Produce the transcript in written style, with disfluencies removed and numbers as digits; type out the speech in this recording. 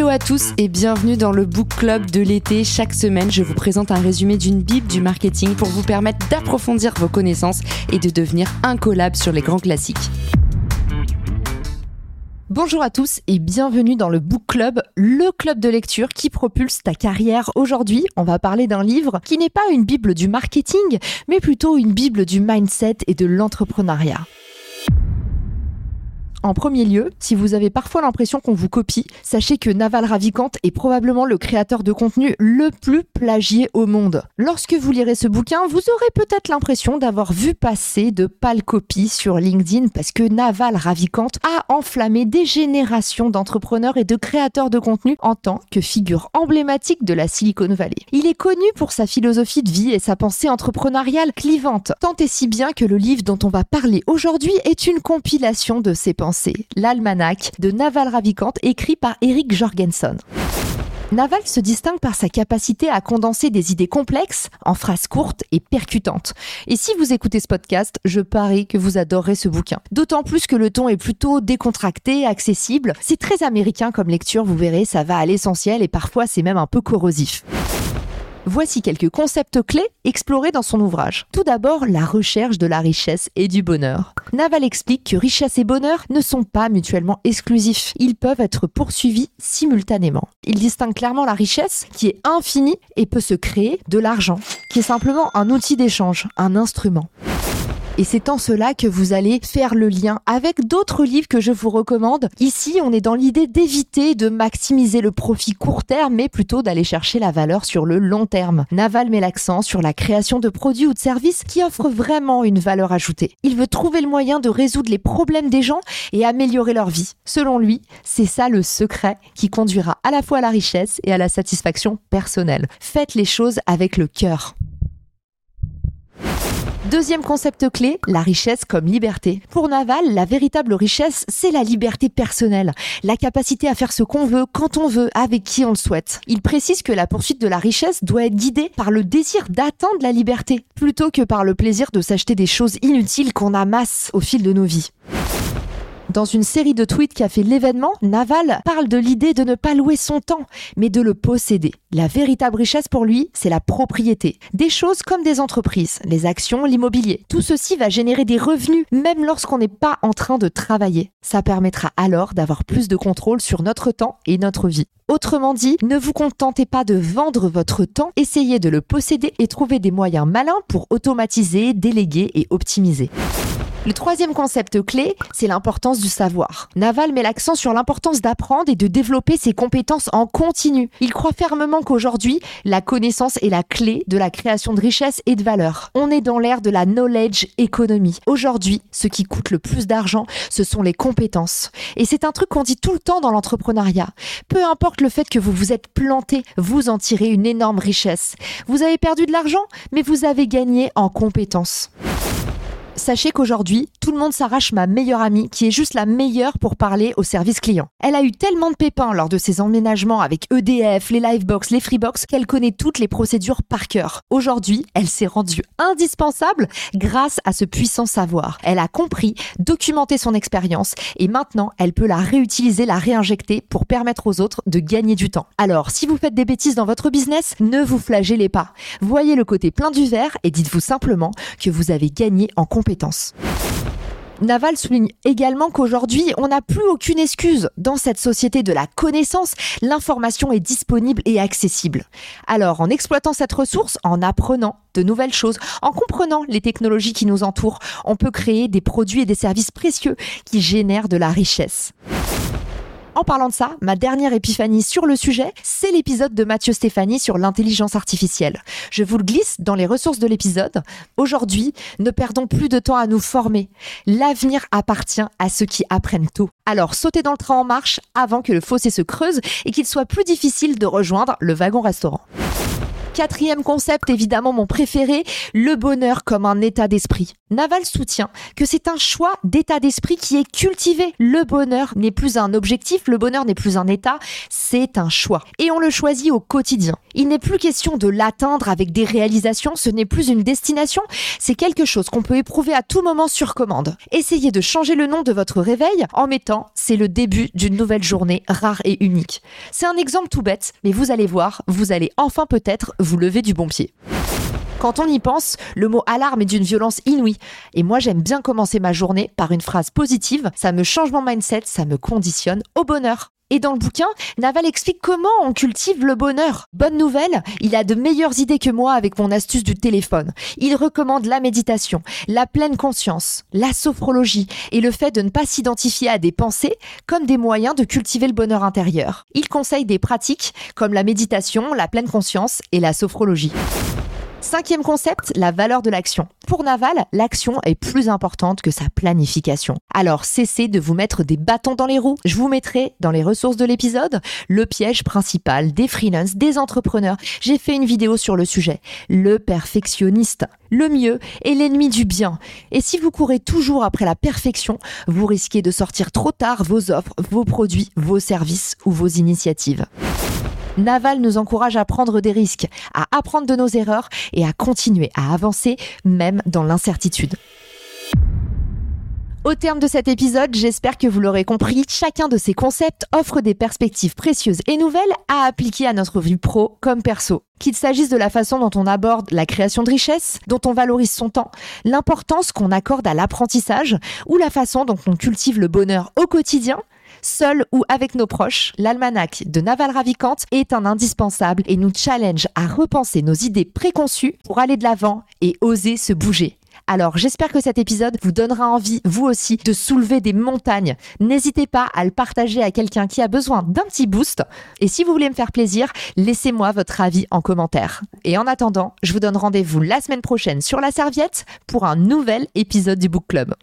Hello à tous et bienvenue dans le Book Club de l'été. Chaque semaine, je vous présente un résumé d'une bible du marketing pour vous permettre d'approfondir vos connaissances et de devenir incollable sur les grands classiques. Bonjour à tous et bienvenue dans le Book Club, le club de lecture qui propulse ta carrière. Aujourd'hui, on va parler d'un livre qui n'est pas une bible du marketing, mais plutôt une bible du mindset et de l'entrepreneuriat. En premier lieu, si vous avez parfois l'impression qu'on vous copie, sachez que Naval Ravikant est probablement le créateur de contenu le plus plagié au monde. Lorsque vous lirez ce bouquin, vous aurez peut-être l'impression d'avoir vu passer de pâles copies sur LinkedIn parce que Naval Ravikant a enflammé des générations d'entrepreneurs et de créateurs de contenu en tant que figure emblématique de la Silicon Valley. Il est connu pour sa philosophie de vie et sa pensée entrepreneuriale clivante, tant et si bien que le livre dont on va parler aujourd'hui est une compilation de ses pensées. L'Almanach de Naval Ravikant, écrit par Eric Jorgenson. Naval se distingue par sa capacité à condenser des idées complexes en phrases courtes et percutantes. Et si vous écoutez ce podcast, je parie que vous adorerez ce bouquin. D'autant plus que le ton est plutôt décontracté, accessible. C'est très américain comme lecture, vous verrez, ça va à l'essentiel et parfois c'est même un peu corrosif. Voici quelques concepts clés explorés dans son ouvrage. Tout d'abord, la recherche de la richesse et du bonheur. Naval explique que richesse et bonheur ne sont pas mutuellement exclusifs. Ils peuvent être poursuivis simultanément. Il distingue clairement la richesse, qui est infinie et peut se créer, de l'argent, qui est simplement un outil d'échange, un instrument. Et c'est en cela que vous allez faire le lien avec d'autres livres que je vous recommande. Ici, on est dans l'idée d'éviter de maximiser le profit court terme, mais plutôt d'aller chercher la valeur sur le long terme. Naval met l'accent sur la création de produits ou de services qui offrent vraiment une valeur ajoutée. Il veut trouver le moyen de résoudre les problèmes des gens et améliorer leur vie. Selon lui, c'est ça le secret qui conduira à la fois à la richesse et à la satisfaction personnelle. Faites les choses avec le cœur. Deuxième concept clé, la richesse comme liberté. Pour Naval, la véritable richesse, c'est la liberté personnelle, la capacité à faire ce qu'on veut, quand on veut, avec qui on le souhaite. Il précise que la poursuite de la richesse doit être guidée par le désir d'atteindre la liberté, plutôt que par le plaisir de s'acheter des choses inutiles qu'on amasse au fil de nos vies. Dans une série de tweets qui a fait l'événement, Naval parle de l'idée de ne pas louer son temps, mais de le posséder. La véritable richesse pour lui, c'est la propriété. Des choses comme des entreprises, les actions, l'immobilier. Tout ceci va générer des revenus, même lorsqu'on n'est pas en train de travailler. Ça permettra alors d'avoir plus de contrôle sur notre temps et notre vie. Autrement dit, ne vous contentez pas de vendre votre temps, essayez de le posséder et trouvez des moyens malins pour automatiser, déléguer et optimiser. Le troisième concept clé, c'est l'importance du savoir. Naval met l'accent sur l'importance d'apprendre et de développer ses compétences en continu. Il croit fermement qu'aujourd'hui, la connaissance est la clé de la création de richesse et de valeur. On est dans l'ère de la knowledge economy. Aujourd'hui, ce qui coûte le plus d'argent, ce sont les compétences. Et c'est un truc qu'on dit tout le temps dans l'entrepreneuriat. Peu importe le fait que vous vous êtes planté, vous en tirez une énorme richesse. Vous avez perdu de l'argent, mais vous avez gagné en compétences. Sachez qu'aujourd'hui, tout le monde s'arrache ma meilleure amie qui est juste la meilleure pour parler au service client. Elle a eu tellement de pépins lors de ses emménagements avec EDF, les Livebox, les Freebox qu'elle connaît toutes les procédures par cœur. Aujourd'hui, elle s'est rendue indispensable grâce à ce puissant savoir. Elle a compris, documenté son expérience et maintenant, elle peut la réutiliser, la réinjecter pour permettre aux autres de gagner du temps. Alors, si vous faites des bêtises dans votre business, ne vous flagellez pas. Voyez le côté plein du verre et dites-vous simplement que vous avez gagné en compétence. Naval souligne également qu'aujourd'hui, on n'a plus aucune excuse. Dans cette société de la connaissance, l'information est disponible et accessible. Alors, en exploitant cette ressource, en apprenant de nouvelles choses, en comprenant les technologies qui nous entourent, on peut créer des produits et des services précieux qui génèrent de la richesse. En parlant de ça, ma dernière épiphanie sur le sujet, c'est l'épisode de Mathieu Stefani sur l'intelligence artificielle. Je vous le glisse dans les ressources de l'épisode. Aujourd'hui, ne perdons plus de temps à nous former. L'avenir appartient à ceux qui apprennent tôt. Alors sautez dans le train en marche avant que le fossé se creuse et qu'il soit plus difficile de rejoindre le wagon restaurant. Quatrième concept, évidemment mon préféré, le bonheur comme un état d'esprit. Naval soutient que c'est un choix d'état d'esprit qui est cultivé. Le bonheur n'est plus un objectif, le bonheur n'est plus un état, c'est un choix. Et on le choisit au quotidien. Il n'est plus question de l'atteindre avec des réalisations, ce n'est plus une destination, c'est quelque chose qu'on peut éprouver à tout moment sur commande. Essayez de changer le nom de votre réveil en mettant « c'est le début d'une nouvelle journée rare et unique ». C'est un exemple tout bête, mais vous allez voir, vous allez enfin peut-être vous lever du bon pied. Quand on y pense, le mot alarme est d'une violence inouïe. Et moi, j'aime bien commencer ma journée par une phrase positive. Ça me change mon mindset, ça me conditionne au bonheur. Et dans le bouquin, Naval explique comment on cultive le bonheur. Bonne nouvelle, il a de meilleures idées que moi avec mon astuce du téléphone. Il recommande la méditation, la pleine conscience, la sophrologie et le fait de ne pas s'identifier à des pensées comme des moyens de cultiver le bonheur intérieur. Il conseille des pratiques comme la méditation, la pleine conscience et la sophrologie. Cinquième concept, la valeur de l'action. Pour Naval, l'action est plus importante que sa planification. Alors cessez de vous mettre des bâtons dans les roues. Je vous mettrai dans les ressources de l'épisode le piège principal des freelances, des entrepreneurs. J'ai fait une vidéo sur le sujet. Le perfectionniste. Le mieux est l'ennemi du bien. Et si vous courez toujours après la perfection, vous risquez de sortir trop tard vos offres, vos produits, vos services ou vos initiatives. Naval nous encourage à prendre des risques, à apprendre de nos erreurs et à continuer à avancer, même dans l'incertitude. Au terme de cet épisode, j'espère que vous l'aurez compris, chacun de ces concepts offre des perspectives précieuses et nouvelles à appliquer à notre vie pro comme perso. Qu'il s'agisse de la façon dont on aborde la création de richesse, dont on valorise son temps, l'importance qu'on accorde à l'apprentissage ou la façon dont on cultive le bonheur au quotidien, seul ou avec nos proches, l'almanach de Naval Ravikant est un indispensable et nous challenge à repenser nos idées préconçues pour aller de l'avant et oser se bouger. Alors j'espère que cet épisode vous donnera envie, vous aussi, de soulever des montagnes. N'hésitez pas à le partager à quelqu'un qui a besoin d'un petit boost. Et si vous voulez me faire plaisir, laissez-moi votre avis en commentaire. Et en attendant, je vous donne rendez-vous la semaine prochaine sur la serviette pour un nouvel épisode du Book Club.